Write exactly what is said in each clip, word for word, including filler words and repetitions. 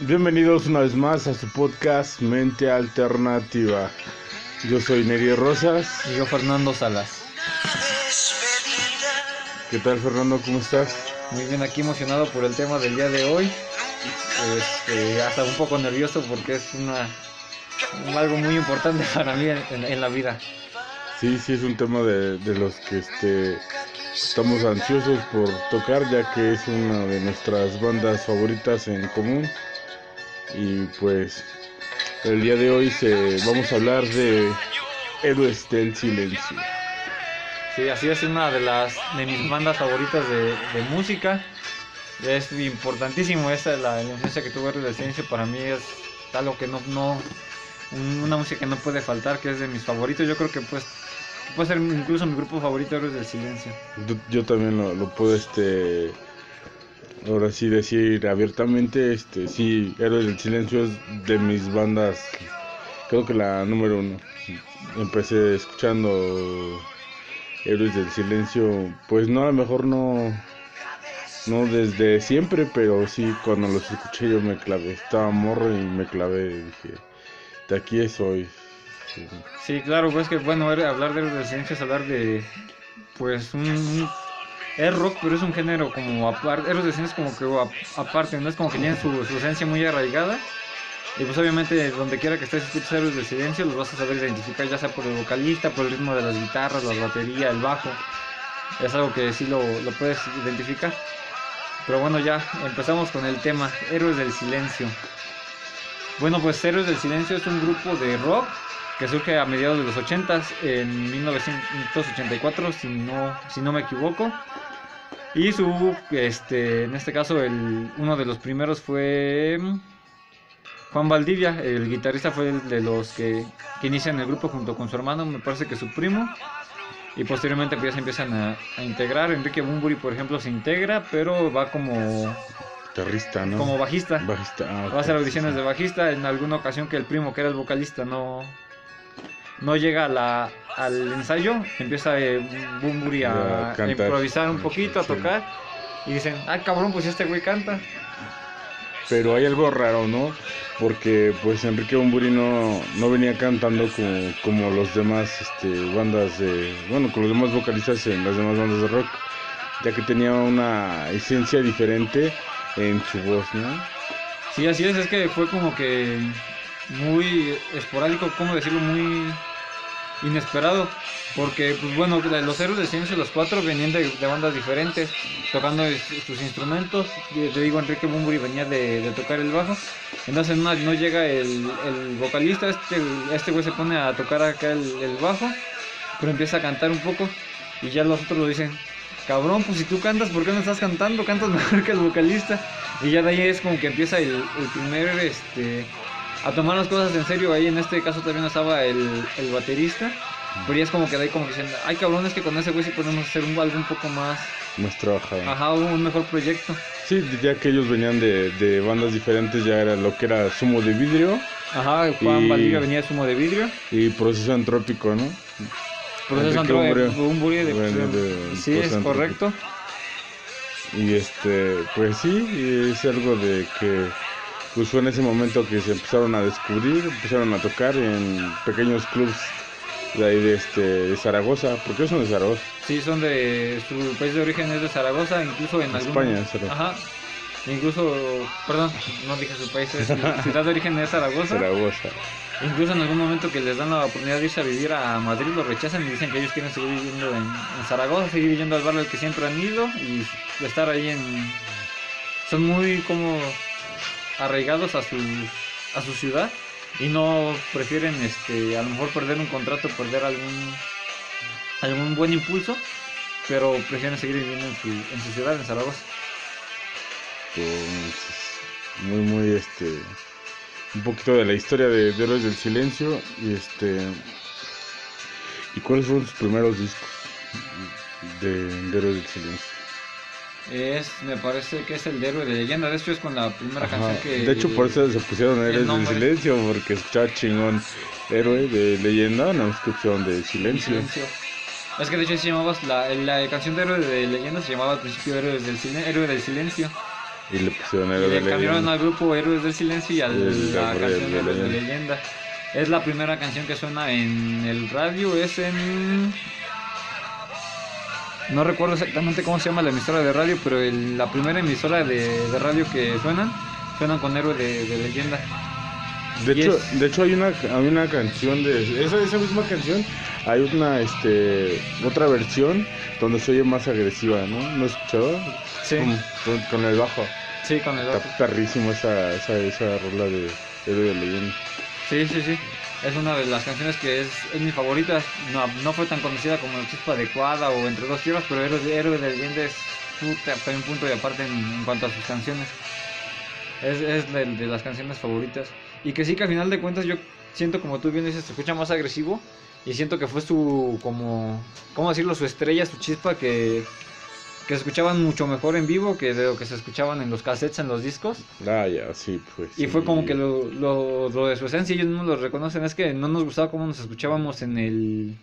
Bienvenidos una vez más a su podcast Mente Alternativa. Yo soy Nery Rosas. Y yo Fernando Salas. ¿Qué tal, Fernando? ¿Cómo estás? Muy bien, aquí emocionado por el tema del día de hoy. Este, hasta un poco nervioso porque es una algo muy importante para mí en, en la vida. Sí, sí, es un tema de, de los que este, estamos ansiosos por tocar, ya que es una de nuestras bandas favoritas en común. Y pues el día de hoy se, vamos a hablar de Héroes del Silencio. Sí, así es, una de las de mis bandas favoritas de, de música. Es importantísimo esa, la, la influencia que tuvo Héroes del Silencio. Para mí es algo que no, no, una música que no puede faltar, que es de mis favoritos. Yo creo que pues puede ser incluso mi grupo favorito, Héroes del Silencio. Yo, yo también lo, lo puedo este ahora sí decir abiertamente, este sí, Héroes del Silencio es de mis bandas, creo que la número uno. Empecé escuchando Héroes del Silencio, pues no, a lo mejor no, no desde siempre, pero sí cuando los escuché yo me clavé, estaba morro y me clavé, dije, de aquí soy. Sí, sí, claro, pues que bueno, hablar de Héroes del Silencio es hablar de, pues, un, un es rock, pero es un género como aparte. Héroes del Silencio es como que aparte, no es como que tienen su, su esencia muy arraigada. Y pues obviamente donde quiera que estés escuchando Héroes del Silencio los vas a saber identificar, ya sea por el vocalista, por el ritmo de las guitarras, la batería, el bajo. Es algo que sí lo, lo puedes identificar. Pero bueno, ya empezamos con el tema, Héroes del Silencio. Bueno, pues Héroes del Silencio es un grupo de rock que surge a mediados de los ochentas, en mil novecientos ochenta y cuatro, si no, si no me equivoco. Y su, este, en este caso, el, uno de los primeros fue Juan Valdivia, el guitarrista fue el de los que, que inician el grupo junto con su hermano, me parece que su primo. Y posteriormente ya se empiezan a, a integrar. Enrique Bunbury, por ejemplo, se integra, pero va como guitarrista, ¿no? Como bajista. Bajista. Ah, okay. Va a hacer audiciones de bajista. En alguna ocasión que el primo, que era el vocalista, no, no llega a la, al ensayo, empieza eh, Bunbury a, a cantar, improvisar un poquito, a tocar. Y dicen, ah, cabrón, pues este güey canta. Pero hay algo raro, ¿no? Porque pues Enrique Bunbury no, no venía cantando como, como los demás este, bandas de... Bueno, con los demás vocalistas en las demás bandas de rock, ya que tenía una esencia diferente en su voz, ¿no? Sí, así es, es que fue como que muy esporádico, ¿cómo decirlo? Muy inesperado. Porque, pues bueno, los Héroes del Silencio, los cuatro, venían de, de bandas diferentes, tocando sus instrumentos. Te digo, Enrique Bunbury venía de, de tocar el bajo. Entonces no, no llega el, el vocalista, este este güey se pone a tocar acá el, el bajo, pero empieza a cantar un poco. Y ya los otros lo dicen, cabrón, pues si tú cantas, ¿por qué no estás cantando? Cantas mejor que el vocalista. Y ya de ahí es como que empieza el, el primer, este... a tomar las cosas en serio. Ahí en este caso también estaba el, el baterista. Pero ya es como que de ahí como que dicen, ay cabrón, es que con ese güey sí podemos hacer un, algo un poco más... más trabajado. Ajá, un mejor proyecto. Sí, ya que ellos venían de, de bandas diferentes, ya era lo que era Zumo de Vidrio. Ajá, Juan Valdivia venía de Zumo de Vidrio. Y Proceso Antrópico, ¿no? Proceso Antrópico, un bulle de... Bueno, de sí, es correcto. Y este, pues sí, es algo de que... pues fue en ese momento que se empezaron a descubrir, empezaron a tocar en pequeños clubs de ahí de, este, de Zaragoza, porque son de Zaragoza. Sí, son de, su país de origen es de Zaragoza, incluso en algún... España, Zaragoza. Ajá, incluso, perdón, no dije su país, es, su ciudad de origen es Zaragoza. Zaragoza. Incluso en algún momento que les dan la oportunidad de irse a vivir a Madrid, lo rechazan y dicen que ellos quieren seguir viviendo en, en Zaragoza, seguir viviendo al barrio al que siempre han ido y estar ahí en... son muy como... arraigados a su a su ciudad y no prefieren este a lo mejor perder un contrato, perder algún algún buen impulso, pero prefieren seguir viviendo en su, en su ciudad, en Zaragoza. Pues, muy muy este un poquito de la historia de, de Héroes del Silencio y este y cuáles fueron sus primeros discos de, de Héroes del Silencio. Es, me parece que es el de Héroe de Leyenda. De hecho es con la primera Ajá. canción que... De hecho por eso se pusieron Héroes del Silencio, porque escuchaba chingón Héroe de Leyenda, no escucharon de Silencio. Silencio. Es que de hecho se llamaba la, la canción de Héroe de Leyenda se llamaba al principio Héroe del, Héroe del Silencio. Y le pusieron Héroes de Leyenda. Le cambiaron al grupo Héroes del Silencio y a la canción Héroes de Leyenda. Es la primera canción que suena en el radio, es en... No recuerdo exactamente cómo se llama la emisora de radio, pero el, la primera emisora de, de radio que suenan, suenan con Héroes de, de Leyenda. De hecho, es... de hecho hay una hay una canción de esa, esa misma canción, hay una este otra versión donde se oye más agresiva, ¿no? ¿No has escuchado? Sí. Con, con, con el bajo. Sí, con el bajo. Está perrísimo esa, esa, esa rola de Héroes de Leyenda. Sí, sí, sí. Es una de las canciones que es, es mi favorita. No, no fue tan conocida como La Chispa Adecuada o Entre Dos Tierras, pero Héroes de, Héroes de Leyenda es puta, hay un punto y aparte en, en cuanto a sus canciones. Es, es de, de las canciones favoritas. Y que sí que al final de cuentas yo siento, como tú bien dices, se escucha más agresivo. Y siento que fue su, como, ¿cómo decirlo? Su estrella, su chispa que, que se escuchaban mucho mejor en vivo que de lo que se escuchaban en los cassettes, en los discos. Ah, ya, sí, pues. Y sí. Fue como que lo, lo, lo de su esencia, ellos no lo reconocen, es que no nos gustaba cómo nos escuchábamos en el...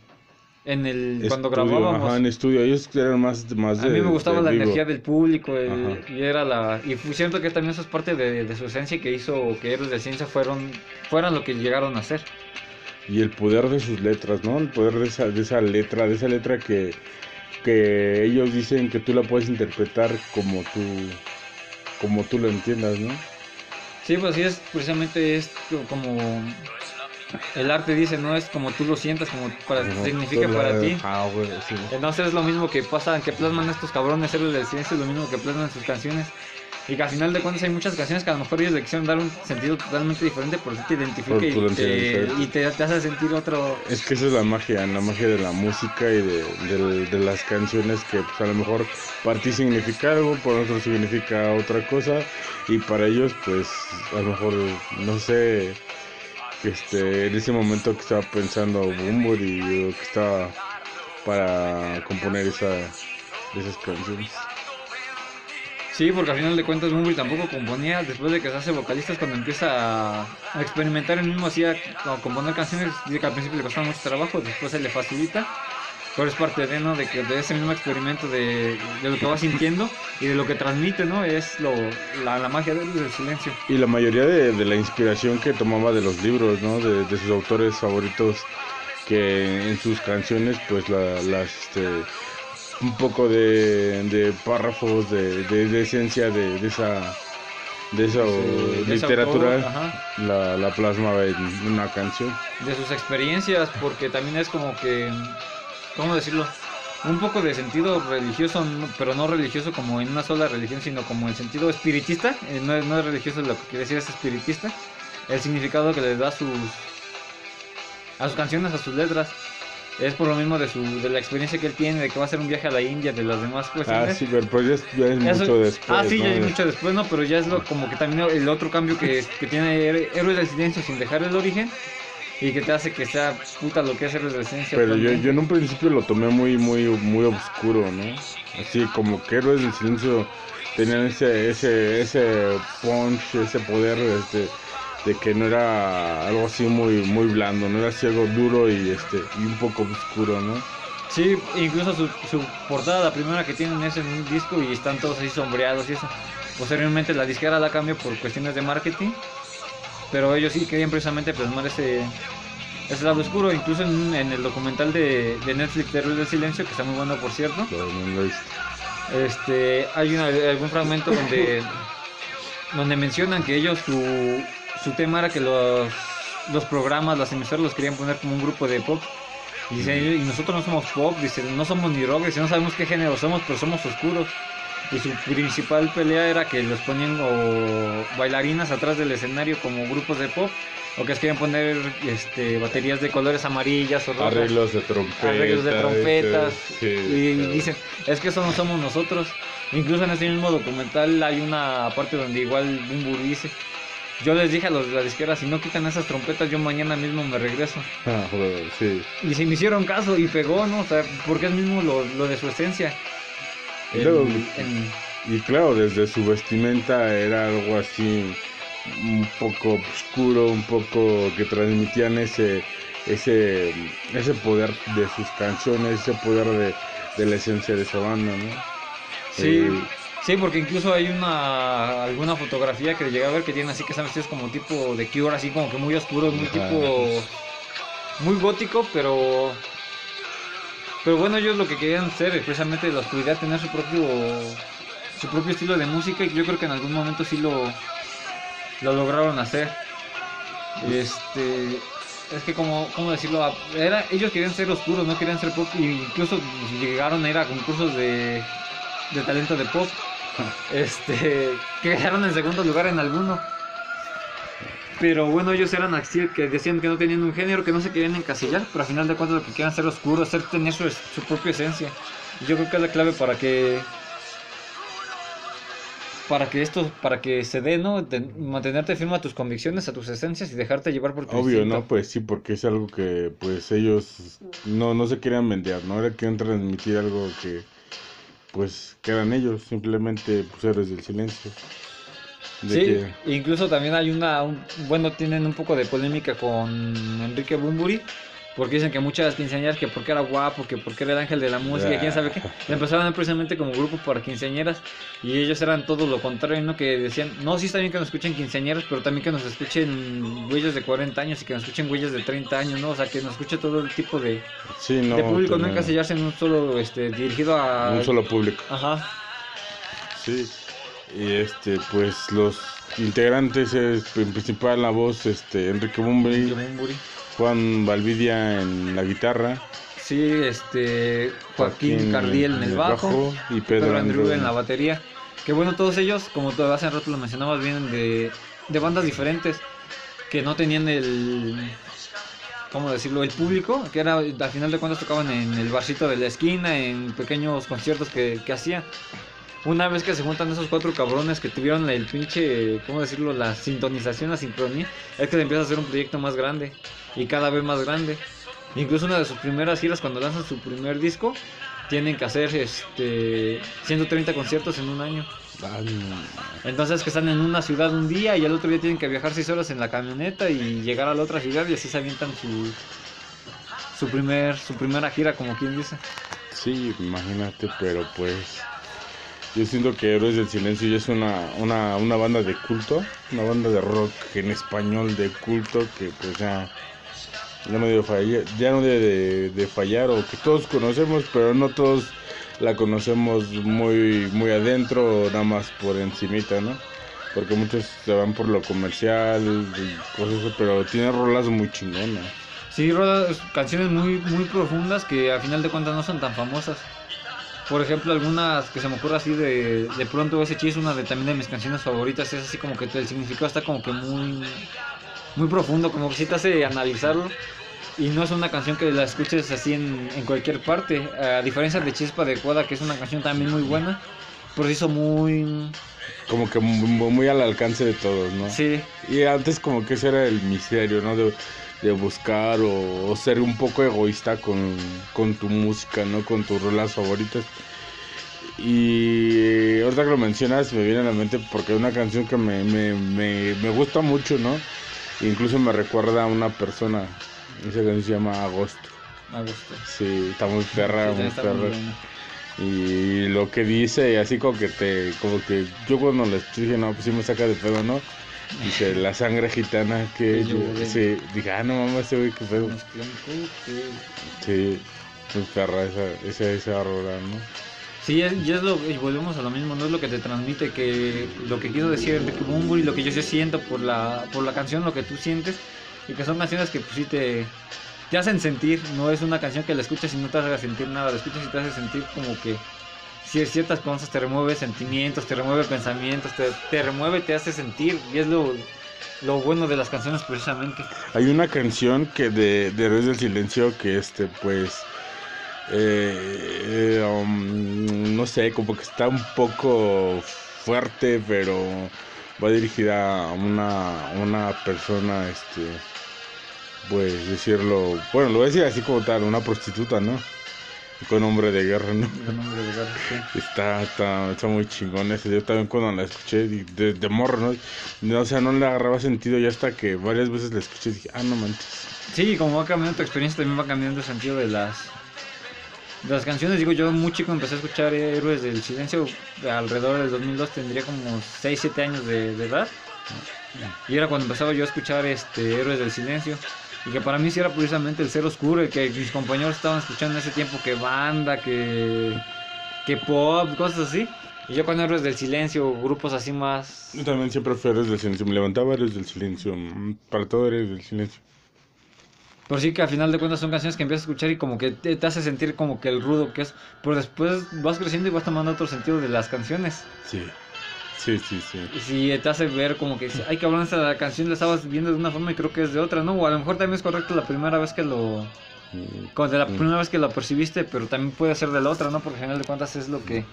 En el, cuando estudio, grabábamos. Ajá, en estudio, ellos eran más, más de. A mí me gustaba la vivo. energía del público, el, y era la. Y siento que también eso es parte de, de su esencia que hizo que Héroes de Ciencia fueron, fueran lo que llegaron a ser. Y el poder de sus letras, ¿no? El poder de esa, de esa letra, de esa letra que, que ellos dicen que tú la puedes interpretar como tú, como tú lo entiendas, ¿no? Sí, pues sí, es precisamente es como. El arte dice, no es como tú lo sientas, como para, no, significa para la... ti. Ah, bueno, sí. Entonces es lo mismo que pasa, que plasman estos cabrones Héroes del Silencio, es lo mismo que plasman sus canciones. Y que al final de cuentas hay muchas canciones que a lo mejor ellos le quisieron dar un sentido totalmente diferente, porque te identifica por y, te, y te, te hace sentir otro... Es que esa es la magia, la magia de la música y de, de, de las canciones que pues, a lo mejor para ti significa algo, para otros significa otra cosa, y para ellos pues a lo mejor, no sé... Este, en ese momento que estaba pensando Bunbury y que estaba para componer esa, esas canciones. Sí, porque al final de cuentas Bunbury tampoco componía. Después de que se hace vocalista es cuando empieza a experimentar él mismo, hacía componer canciones. Dice que al principio le costaba mucho trabajo, después se le facilita. Pero es parte de, ¿no? de, que, de ese mismo experimento de, de lo que va sintiendo y de lo que transmite, ¿no? Es lo, la, la magia del silencio. Y la mayoría de, de la inspiración que tomaba de los libros, ¿no? De, de sus autores favoritos que en sus canciones, pues la, las... Este, un poco de, de párrafos, de, de, de esencia de, de esa... De esa sí, literatura de autor, la, la plasmaba en una canción. De sus experiencias, porque también es como que... ¿Cómo decirlo? Un poco de sentido religioso, pero no religioso como en una sola religión, sino como en sentido espiritista. No es, no es religioso, lo que quiere decir es espiritista. El significado que le da a sus, a sus canciones, a sus letras. Es por lo mismo de su de la experiencia que él tiene, de que va a hacer un viaje a la India, de las demás cuestiones. Ah, sí, pero pues ya es, ya es Eso, mucho después. Ah, sí, ¿no? ya es mucho después, no, pero ya es lo, como que también el otro cambio que, que tiene Héroes del Silencio sin dejar el origen. Y que te hace que sea puta lo que es Héroes del Silencio. Pero yo, yo en un principio lo tomé muy, muy, muy oscuro, ¿no? Así como que Héroes del Silencio tenían ese, ese, ese punch, ese poder, este, de que no era algo así muy, muy blando, no era así algo duro y este, y un poco oscuro, ¿no? Sí, incluso su, su portada, la primera que tienen es en un disco y están todos así sombreados y eso. Posteriormente la disquera la cambió por cuestiones de marketing. Pero ellos sí querían precisamente plasmar ese, ese lado oscuro, incluso en, en el documental de, de Netflix de Héroes del Silencio, que está muy bueno, por cierto. Este, hay una, algún fragmento donde donde mencionan que ellos su, su tema era que los, los programas, las emisoras los querían poner como un grupo de pop. Y dicen, y nosotros no somos pop, dicen, no somos ni rock, dicen, no sabemos qué género somos, pero somos oscuros. Y su principal pelea era que los ponían o bailarinas atrás del escenario como grupos de pop, o que les querían poner este, baterías de colores amarillas o rojas, arreglos de trompetas, arreglos de trompetas sí, y claro. Dicen, es que eso no somos nosotros. Incluso en este mismo documental hay una parte donde igual Bunbury dice, yo les dije a los de la disquera, si no quitan esas trompetas, yo mañana mismo me regreso. Ah, joder, sí. Y se me hicieron caso y pegó, ¿no? O sea, porque es mismo lo, lo de su esencia. El, claro, el... Y claro, desde su vestimenta era algo así un poco oscuro, un poco que transmitían ese ese ese poder de sus canciones, ese poder de, de la esencia de esa banda, ¿no? Sí, eh, sí, Sí, porque incluso hay una alguna fotografía que llegué a ver que tienen así que están vestidos como tipo de Cure, así como que muy oscuros, muy Ajá. tipo... muy gótico, pero... Pero bueno, ellos lo que querían hacer es precisamente la oscuridad, tener su propio... su propio estilo de música, y yo creo que en algún momento sí lo... lo lograron hacer. Este... Es que como, ¿cómo decirlo? Era, ellos querían ser oscuros, no querían ser pop, e incluso llegaron a ir a concursos de, de talento de pop. Este, quedaron en segundo lugar en alguno. Pero bueno, ellos eran así, que decían que no tenían un género, que no se querían encasillar, pero al final de cuentas lo que querían ser oscuros, ser, tener su, su propia esencia. Y yo creo que es la clave para que... Para que esto, para que se dé, ¿no? De mantenerte firme a tus convicciones, a tus esencias y dejarte llevar por tu Obvio, instinto. No, pues sí, porque es algo que, pues, ellos no, no se querían vender, ¿no? Era querían transmitir algo que, pues, que eran ellos, simplemente, pues, héroes del silencio. De sí, que... incluso también hay una, un, bueno, tienen un poco de polémica con Enrique Bunbury, porque dicen que muchas quinceañeras que porque era guapo, que porque era el ángel de la música, ah. quién sabe qué. Le empezaron a ver precisamente como grupo para quinceañeras y ellos eran todo lo contrario, ¿no? Que decían, no, sí está bien que nos escuchen quinceañeras, pero también que nos escuchen güeyes de cuarenta años y que nos escuchen güeyes de treinta años, ¿no? O sea, que nos escuche todo el tipo de, sí, no, de público, no encasillarse en un solo, este, dirigido a... Un solo público. Ajá. Sí, y este, pues los integrantes, es, en principal la voz, este, Enrique Bunbury. Enrique Bunbury. Juan Valdivia en la guitarra. Sí, este... Joaquín, Joaquín Cardiel en el bajo, bajo y Pedro, Pedro Andreu en, en la batería. Que bueno, todos ellos, como hace rato lo mencionabas, vienen de, de bandas diferentes que no tenían el... ¿Cómo decirlo? El público, que era, al final de cuentas tocaban en el barcito de la esquina, en pequeños conciertos que, que hacían. Una vez que se juntan esos cuatro cabrones que tuvieron el pinche... ¿Cómo decirlo? La sintonización, la sincronía, es que se empieza a hacer un proyecto más grande. Y cada vez más grande. Incluso una de sus primeras giras, cuando lanzan su primer disco, tienen que hacer este ciento treinta conciertos en un año. Entonces que están en una ciudad un día y al otro día tienen que viajar seis horas en la camioneta y llegar a la otra ciudad, y así se avientan su su primer su primera gira, como quien dice. Sí, imagínate, pero pues yo siento que Héroes del Silencio ya es una, una, una banda de culto, una banda de rock en español de culto que pues ya... Ya no debe fallar, ya no debe de, de fallar, o que todos conocemos, pero no todos la conocemos muy muy adentro, nada más por encimita, ¿no? Porque muchos se van por lo comercial y cosas así, pero tiene rolas muy chingonas. Sí, rolas, canciones muy muy profundas que al final de cuentas no son tan famosas. Por ejemplo, algunas que se me ocurre así de, de pronto, ese chis, una de también de mis canciones favoritas, es así como que el significado está como que muy... muy profundo, como que sí te hace analizarlo, y no es una canción que la escuches así en, en cualquier parte, a diferencia de Chispa Adecuada, que es una canción también muy buena, pero se hizo muy... Como que muy, muy al alcance de todos, ¿no? Sí. Y antes como que ese era el misterio, ¿no? De, de buscar o, o ser un poco egoísta con, con tu música, ¿no? Con tus rolas favoritas. Y ahorita que lo mencionas me viene a la mente porque es una canción que me, me, me, me gusta mucho, ¿no? Incluso me recuerda a una persona, esa canción se llama Agosto. Agosto. Sí, está muy perra, sí, muy perra. Muy y lo que dice, así como que te, como que yo cuando la dije, no, pues sí me saca de pedo, ¿no? Dice, la sangre gitana que yo, sí, dije, ah, no mames, ese güey, qué pedo. Sí, muy perra esa, esa, esa rola, ¿no? Sí, es, y, es lo, y volvemos a lo mismo, no es lo que te transmite, que lo que quiero decir Enrique Bunbury, lo que yo siento por la por la canción, lo que tú sientes, y que son canciones que pues sí te, te hacen sentir, no es una canción que la escuchas y no te hace sentir nada, la escuchas y te hace sentir como que si ciertas cosas te remueve sentimientos, te remueve pensamientos, te, te remueve, te hace sentir, y es lo, lo bueno de las canciones precisamente. Hay una canción que de, de Héroes del Silencio que este pues... Eh, eh, um, no sé, como que está un poco fuerte, pero va dirigida a una, una persona, este, pues decirlo, bueno, lo voy a decir así como tal, una prostituta, ¿no? Con hombre de guerra, ¿no? Con hombre de guerra, sí. Está, está, está muy chingón ese. Yo también cuando la escuché de, de morro, ¿no? O sea, no le agarraba sentido ya hasta que varias veces la escuché y dije, ah, no manches. Sí, como va cambiando tu experiencia, también va cambiando el sentido de las... las canciones, digo, yo muy chico empecé a escuchar Héroes del Silencio, alrededor del dos mil dos, tendría como seis siete años de, de edad, y era cuando empezaba yo a escuchar este Héroes del Silencio, y que para mí sí era precisamente el ser oscuro, y que mis compañeros estaban escuchando en ese tiempo que banda, que, que pop, cosas así. Y yo con Héroes del Silencio, grupos así más... Yo también siempre fui Héroes del Silencio, me levantaba Héroes del Silencio, para todo Héroes del Silencio. Pero sí que al final de cuentas son canciones que empiezas a escuchar y como que te, te hace sentir como que el rudo que es. Pero después vas creciendo y vas tomando otro sentido de las canciones. Sí, sí, sí, sí. Y si te hace ver como que, ay cabrón, esta canción la estabas viendo de una forma y creo que es de otra, ¿no? O a lo mejor también es correcto la primera vez que lo... Como de la primera vez que lo percibiste, pero también puede ser de la otra, ¿no? Porque al final de cuentas es lo que...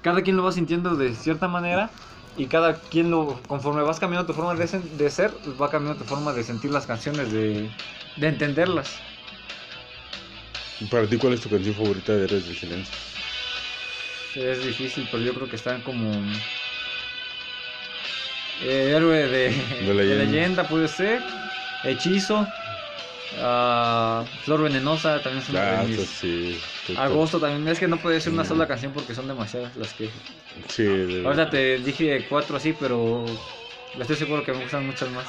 Cada quien lo va sintiendo de cierta manera y cada quien lo, conforme vas cambiando tu forma de ser, de ser va cambiando tu forma de sentir las canciones, de, de entenderlas. ¿Para ti cuál es tu canción favorita de Héroes del Silencio? Es difícil, pero yo creo que están como... Eh, héroe de, de, leyenda. de leyenda puede ser, Hechizo, Uh, Flor Venenosa también es una de mis... sí, Agosto también, es que no puede ser una sola canción porque son demasiadas las que... Sí, de... Ahorita te dije cuatro así, pero estoy seguro que me gustan muchas más.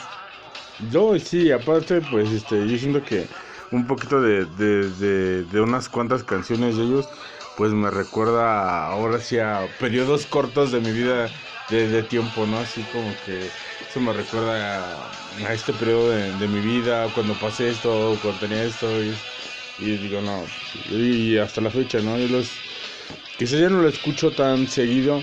No, sí, aparte pues este, yo siento que un poquito de, de, de, de unas cuantas canciones de ellos pues me recuerda ahora sí a periodos cortos de mi vida de, de tiempo, ¿no? Así como que eso me recuerda a, a este periodo de, de mi vida, cuando pasé esto, cuando tenía esto, y, y digo, no, y hasta la fecha, ¿no? Yo los, quizás ya no lo escucho tan seguido,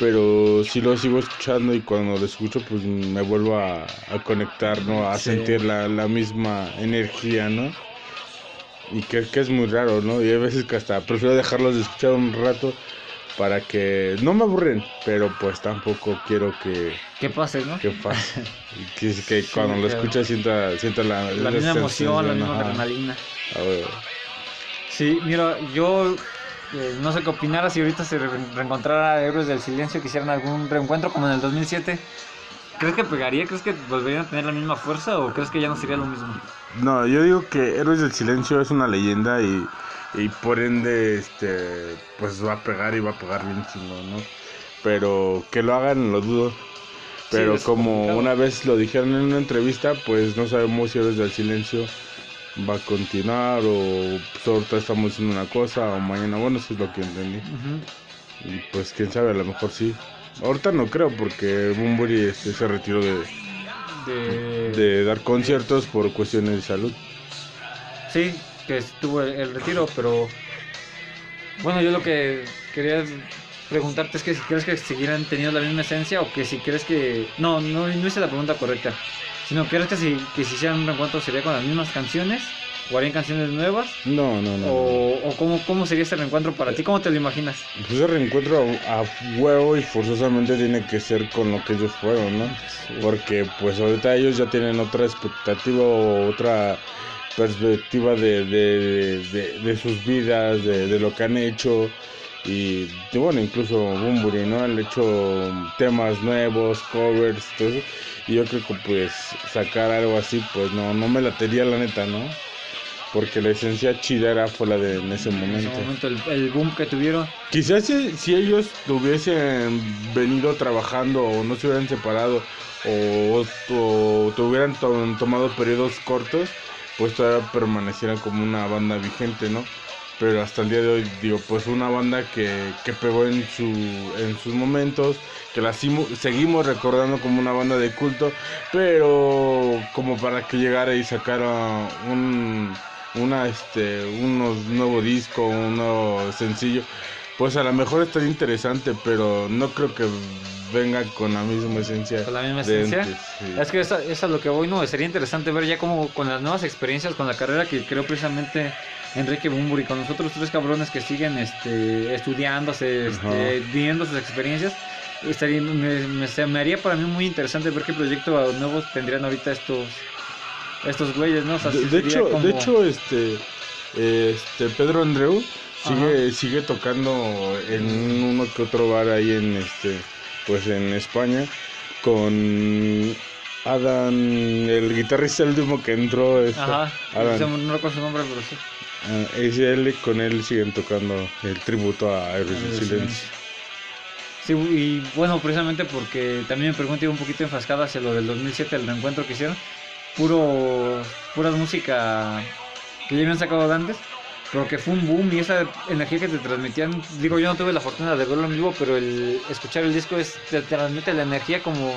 pero sí lo sigo escuchando y cuando lo escucho, pues me vuelvo a, a conectar, ¿no? A sí. sentir la, la misma energía, ¿no? Y que, que es muy raro, ¿no? Y hay veces que hasta prefiero dejarlos de escuchar un rato para que no me aburren, pero pues tampoco quiero que... Que pase, ¿no? Que pase. Que, que sí, cuando lo escuchas sienta, sienta la... La misma emoción, la misma adrenalina. A ver. Sí, mira, yo eh, no sé qué opinara si ahorita se re- reencontrara Héroes del Silencio, que hicieran algún reencuentro como en el dos mil siete. ¿Crees que pegaría? ¿Crees que volverían a tener la misma fuerza o crees que ya no sería lo mismo? No, yo digo que Héroes del Silencio es una leyenda y... Y por ende, este, pues va a pegar y va a pegar bien chingón, ¿no? Pero que lo hagan, lo dudo. Pero sí, como complicado. Una vez lo dijeron en una entrevista, pues no sabemos si Héroes del Silencio va a continuar o pues, ahorita estamos haciendo una cosa o mañana, bueno, eso es lo que entendí. Uh-huh. Y pues quién sabe, a lo mejor sí. Ahorita no creo porque Bunbury este, se retiró de, de... de dar conciertos por cuestiones de salud. Sí. Que estuvo el, el retiro, pero bueno, yo lo que quería preguntarte es que si crees que seguirán teniendo la misma esencia o que si crees que... No, no, no hice la pregunta correcta, sino crees que si, que si hicieran un reencuentro sería con las mismas canciones o harían canciones nuevas. No, no, no. ¿O, no. o cómo, cómo sería ese reencuentro para ti? ¿Cómo te lo imaginas? Pues ese reencuentro a, a huevo y forzosamente tiene que ser con lo que ellos fueron, ¿no? Sí. Porque pues ahorita ellos ya tienen otra expectativa o otra... perspectiva de, de, de, de sus vidas, de, de lo que han hecho y de, bueno, incluso Bunbury, ¿no? Han hecho temas nuevos, covers, todo eso, y yo creo que pues sacar algo así pues no, no me latería la neta, ¿no? Porque la esencia chida era fue la de en ese momento, en ese momento el, el boom que tuvieron. Quizás si, si ellos hubiesen venido trabajando o no se hubieran separado o, o, o hubieran to- tomado periodos cortos, pues todavía permanecieran como una banda vigente, ¿no? Pero hasta el día de hoy, digo, pues una banda que, que pegó en su en sus momentos, que la simu, seguimos recordando como una banda de culto, pero como para que llegara y sacara un una este unos nuevo disco, un nuevo sencillo, pues a lo mejor estaría interesante, pero no creo que venga con la misma esencia. Con la misma esencia. Antes, sí. Es que esa, esa es lo que voy, no, sería interesante ver ya como con las nuevas experiencias, con la carrera que creó precisamente Enrique Bunbury, con los otros tres cabrones que siguen este estudiándose, este, viendo sus experiencias, estaría, me, me, me haría para mí muy interesante ver qué proyecto nuevos tendrían ahorita estos estos güeyes, ¿no? O sea, de, de hecho, como... de hecho, este, este Pedro Andreu sigue, sigue tocando en uno que otro bar ahí en este. Pues en España, con Adán, el guitarrista último que entró. Este, Ajá, Adán. No recuerdo su nombre, pero sí. uh, A C L, con él siguen tocando el tributo a Héroes del Silencio. Sí, y bueno, precisamente porque también me pregunté un poquito enfascada hacia lo del dos mil siete, el reencuentro que hicieron. Puro, pura música que ya me han sacado de antes, pero que fue un boom, y esa energía que te transmitían, digo, yo no tuve la fortuna de verlo en vivo, pero el escuchar el disco es, te transmite la energía como...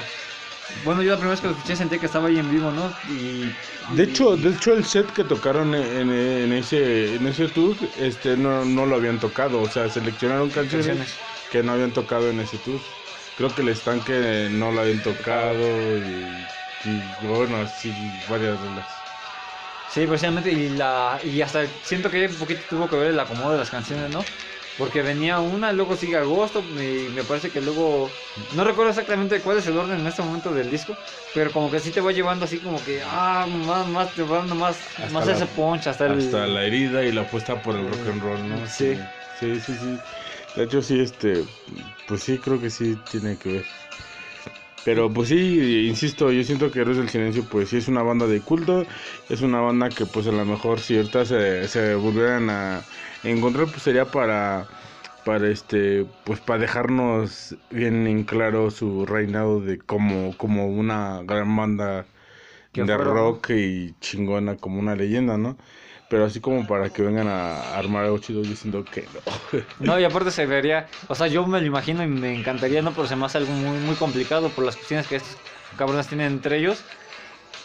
Bueno, yo la primera vez que lo escuché sentí que estaba ahí en vivo, ¿no? Y, y... De hecho, de hecho el set que tocaron en, en ese en ese tour, este, no, no lo habían tocado, o sea, seleccionaron canciones, canciones que no habían tocado en ese tour. Creo que El Estanque no lo habían tocado y, y bueno, así varias de las... Sí, precisamente, y la y hasta siento que un poquito tuvo que ver el acomodo de las canciones, ¿no? Porque venía una, luego sigue Agosto, y me parece que luego... No recuerdo exactamente cuál es el orden en este momento del disco, pero como que sí te va llevando así como que... Ah, más, más, te va dando más, más la, ese punch, hasta el... Hasta La Herida y La Apuesta por el Rock and Roll, ¿no? Sí. Sí, sí, sí. De hecho, sí, este... Pues sí, creo que sí tiene que ver. Pero pues sí, insisto, yo siento que Héroes del Silencio pues sí es una banda de culto, es una banda que pues a lo mejor si ahorita se, se volvieran a encontrar pues sería para, para este, pues para dejarnos bien en claro su reinado de como, como una gran banda de fuera? rock y chingona, como una leyenda, ¿no? Pero así como para que vengan a armar algo chido diciendo que no. No, y aparte se vería, o sea, yo me lo imagino y me encantaría, ¿no? Pero se me hace algo muy, muy complicado por las cuestiones que estos cabrones tienen entre ellos.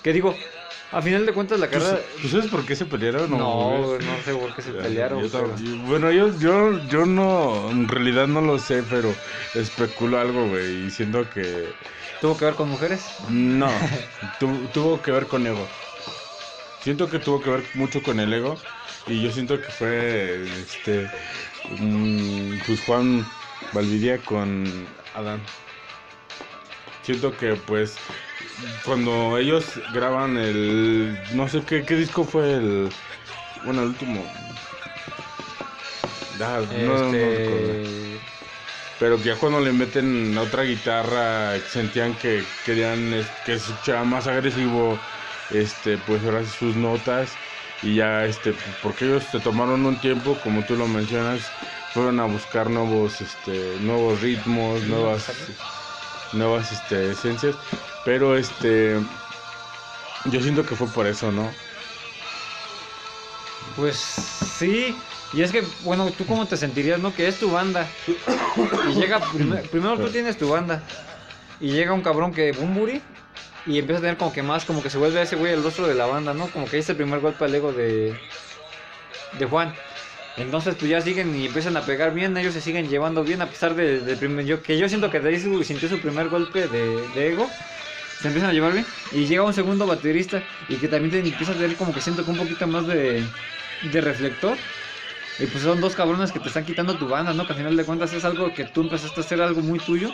Que digo, a final de cuentas la carrera... ¿Tú sabes por qué se pelearon? No, no, no sé por qué se pelearon. Yo, pero... Bueno, yo, yo, yo no, en realidad no lo sé, pero especulo algo, güey, y siento que... ¿Tuvo que ver con mujeres? No, tu, tuvo que ver con ego. Siento que tuvo que ver mucho con el ego, y yo siento que fue este pues Juan Valdivia con Adán. Siento que pues cuando ellos graban el... No sé qué, qué disco fue el... Bueno, el último... Ah, este... no, no, no pero que ya cuando le meten otra guitarra sentían que querían que escuchara más agresivo... Este, pues ahora sus notas, y ya este, porque ellos se tomaron un tiempo, como tú lo mencionas, fueron a buscar nuevos, este, nuevos ritmos, nuevas, nuevas, este, esencias, pero este, yo siento que fue por eso, ¿no? Pues sí, y es que, bueno, tú cómo te sentirías, ¿no? Que es tu banda, y llega, primero, primero tú tienes tu banda, y llega un cabrón que, Bunbury, y empieza a tener como que más, como que se vuelve ese güey el rostro de la banda, ¿no? Como que es el primer golpe al ego de de Juan. Entonces pues ya siguen y empiezan a pegar bien, ellos se siguen llevando bien a pesar de, de primer, yo, que yo siento que de ahí su, sintió su primer golpe de, de ego, se empiezan a llevar bien. Y llega un segundo baterista y que también te, empieza a tener como que siento que un poquito más de, de reflector. Y pues son dos cabrones que te están quitando tu banda, ¿no? Que al final de cuentas es algo que tú empezaste a hacer algo muy tuyo.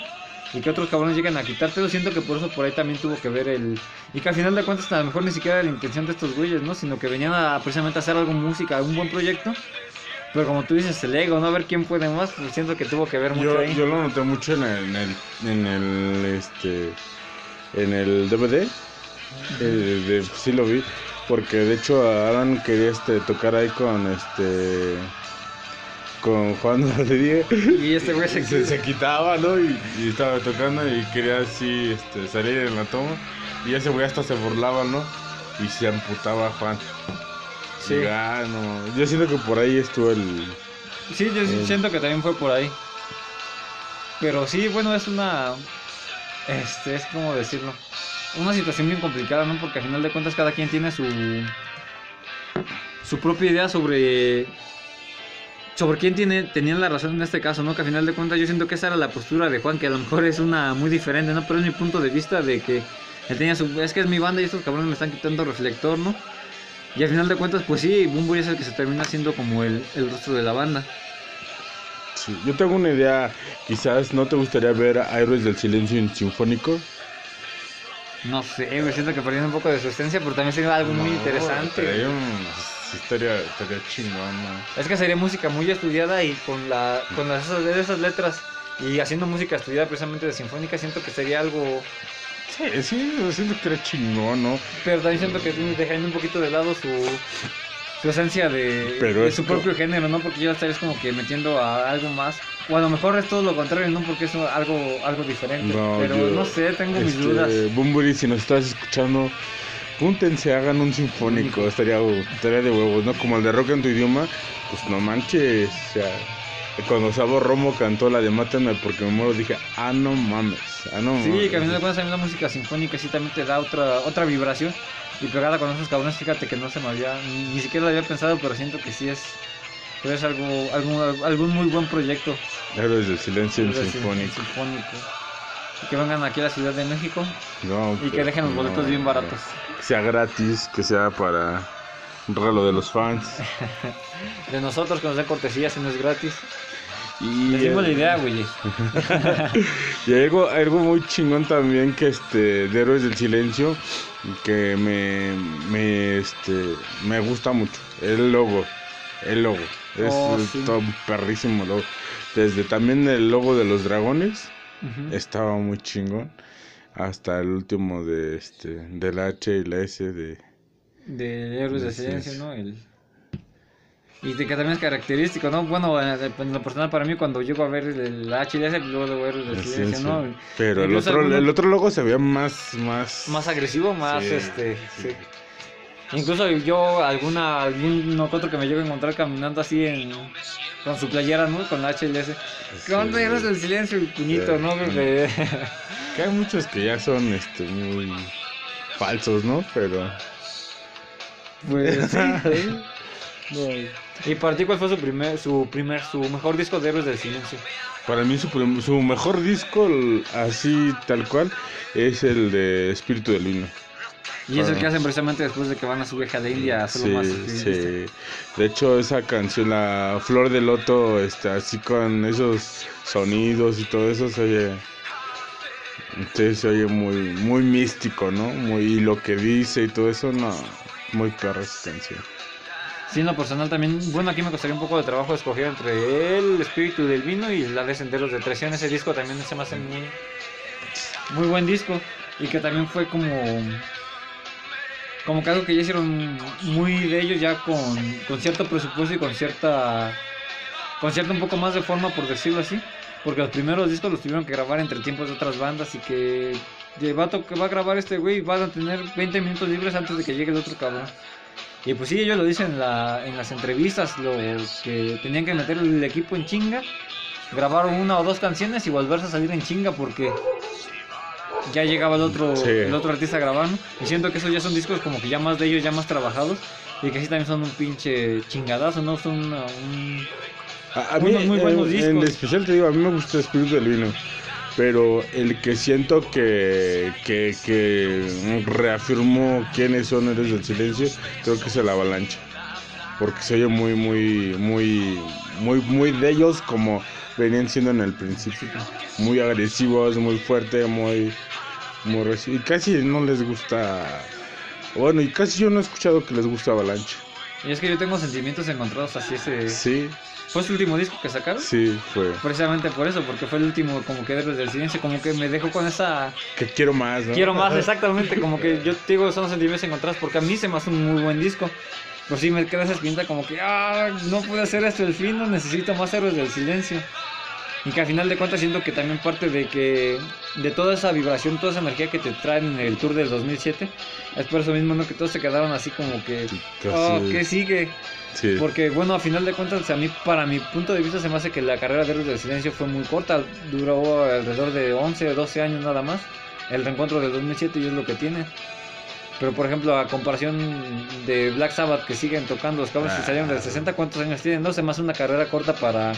Y que otros cabrones llegan a quitártelo, siento que por eso por ahí también tuvo que ver el... Y que al final de cuentas a lo mejor ni siquiera era la intención de estos güeyes, ¿no? Sino que venían a, precisamente a hacer algo música, un buen proyecto. Pero como tú dices, el ego, ¿no? A ver quién puede más, pues siento que tuvo que ver mucho yo, ahí. Yo lo noté mucho en el... en el... en el, este, en el D V D. Eh, de, sí lo vi. Porque de hecho Adam quería este, tocar ahí con este... con Juan Valdivia y este güey se, se, se quitaba, ¿no? Y, y estaba tocando y quería así este, salir en la toma, y ese güey hasta se burlaba, ¿no? Y se amputaba a Juan. Sí. Y, ah, no. Yo siento que por ahí estuvo el... Sí, yo el... siento que también fue por ahí. Pero sí, bueno, es una... Este, es como decirlo. Una situación bien complicada, ¿no? Porque al final de cuentas cada quien tiene su... su propia idea sobre... sobre quién tiene, tenían la razón en este caso, ¿no? Que al final de cuentas yo siento que esa era la postura de Juan, que a lo mejor es una muy diferente, ¿no? Pero es mi punto de vista de que él tenía su... Es que es mi banda y estos cabrones me están quitando reflector, ¿no? Y al final de cuentas, pues sí, Bunbury es el que se termina siendo como el, el rostro de la banda. Sí, yo tengo una idea. Quizás no te gustaría ver a Héroes del Silencio en sinfónico. No sé, me siento que perdiendo un poco de su esencia, pero también sería algo no, muy interesante. Estaría, estaría chingón, ¿no? Es que sería música muy estudiada y con la con las, esas letras y haciendo música estudiada precisamente de sinfónica, siento que sería algo... Sí, sí, siento que sería chingón, ¿no? Pero también siento que dejando un poquito de lado su ausencia de, pero de esto... su propio género, ¿no? Porque ya estarías como que metiendo a algo más. O a lo mejor es todo lo contrario, ¿no? Porque es algo, algo diferente. No, pero yo, no sé, tengo este, mis dudas. Bunbury, si nos estás escuchando, júntense, hagan un sinfónico. Estaría, estaría de huevos, ¿no? Como el de rock en tu idioma, pues no manches. O sea, cuando Sabo Romo cantó la de Mátame porque me muero, dije, ah, no mames. Ah, no mames. Sí, que a mí me cuentas también la música sinfónica, sí también te da otra, otra vibración. Y pegada con esos cabrones, fíjate que no se me había, ni, ni siquiera lo había pensado, pero siento que sí es, que es algo, algún, algún muy buen proyecto. Héroes del Silencio en Sinfónico. Sinfónico. Y que vengan aquí a la Ciudad de México, no, y que dejen los no, boletos bien baratos. Que sea gratis, que sea para un regalo de los fans. De nosotros, que nos den cortesía si no es gratis. Y hicimos eh... la idea, güey. Y algo, algo muy chingón también que este de Héroes del Silencio que me, me este me gusta mucho. El logo, el logo es oh, sí. todo perrísimo logo. Desde también el logo de los dragones uh-huh. estaba muy chingón hasta el último de este del H y la S de de Héroes del Silencio, ¿no? El Y de que también es característico, ¿no? Bueno, en lo personal para mí, cuando llego a ver el H D S, luego debo ver el silencio, ¿no? Pero el otro, algunos... el otro logo se veía más... Más, más agresivo, más sí, este... Sí. Sí. Incluso yo, alguna algún otro que me llego a encontrar caminando así en... Con su playera, ¿no? Con la H D S. Con playeras del silencio y puñito, sí, ¿no? Bebé? Que hay muchos que ya son este muy falsos, ¿no? Pero... Pues sí, ¿eh? No. ¿Y para ti cuál fue su primer, su primer, su mejor disco de Héroes del Silencio? Para mí su, su mejor disco, así tal cual, es el de Espíritu del Vino. Y para... es el que hacen precisamente después de que van a su viaje a la India, solo sí, más. Sí. De hecho esa canción, la Flor de Loto, está así con esos sonidos y todo eso, se oye, entonces, se oye muy, muy místico, ¿no? Muy, y lo que dice y todo eso, no, muy perra esa canción. Sí, en lo personal también, bueno, aquí me costaría un poco de trabajo escoger entre el Espíritu del Vino y la de Senderos de Traición. Ese disco también se me hace muy, muy buen disco y que también fue como, como que algo que ya hicieron muy de ellos ya con, con cierto presupuesto y con cierta, con cierta un poco más de forma, por decirlo así, porque los primeros discos los tuvieron que grabar entre tiempos de otras bandas y que va a, to- va a grabar este güey y van a tener veinte minutos libres antes de que llegue el otro cabrón. Y pues sí, ellos lo dicen en, la, en las entrevistas, lo que tenían que meter el equipo en chinga, grabar una o dos canciones y volverse a salir en chinga porque ya llegaba el otro, sí. el otro artista a grabar, ¿no? Y siento que esos ya son discos como que ya más de ellos, ya más trabajados, y que sí también son un pinche chingadazo, ¿no? Son una, un, a, a unos mí, muy eh, buenos discos. En especial te digo, a mí me gusta Espíritu del Vino, pero el que siento que, que, que reafirmó quiénes son Héroes del Silencio, creo que es el Avalancha, porque se oye muy, muy, muy, muy, muy de ellos como venían siendo en el principio, muy agresivos, muy fuertes, muy, muy reci... y casi no les gusta, bueno, y casi yo no he escuchado que les gusta Avalancha. Y es que yo tengo sentimientos encontrados hacia ese... Sí. ¿Fue su último disco que sacaron? Sí, fue. Precisamente por eso, porque fue el último como que Héroes del Silencio, como que me dejó con esa... Que quiero más, ¿no? Quiero más, exactamente, como que yo te digo, son los sentimientos encontrados, porque a mí se me hace un muy buen disco. Pero sí me queda esa espinita como que, ah, no pude hacer esto el fin, no necesito más Héroes del Silencio. Y que al final de cuentas siento que también parte de que de toda esa vibración, toda esa energía que te traen en el tour del dos mil siete, es por eso mismo, ¿no? Que todos se quedaron así como que, oh, ¿qué sigue? Sí. Porque bueno, a final de cuentas, a mí, para mi punto de vista, se me hace que la carrera de Héroes del Silencio fue muy corta, duró alrededor de once o doce años nada más. El reencuentro del dos mil siete y es lo que tiene. Pero por ejemplo, a comparación de Black Sabbath, que siguen tocando los cabros ah. que salieron del sesenta, ¿cuántos años tienen? No, se me hace una carrera corta para...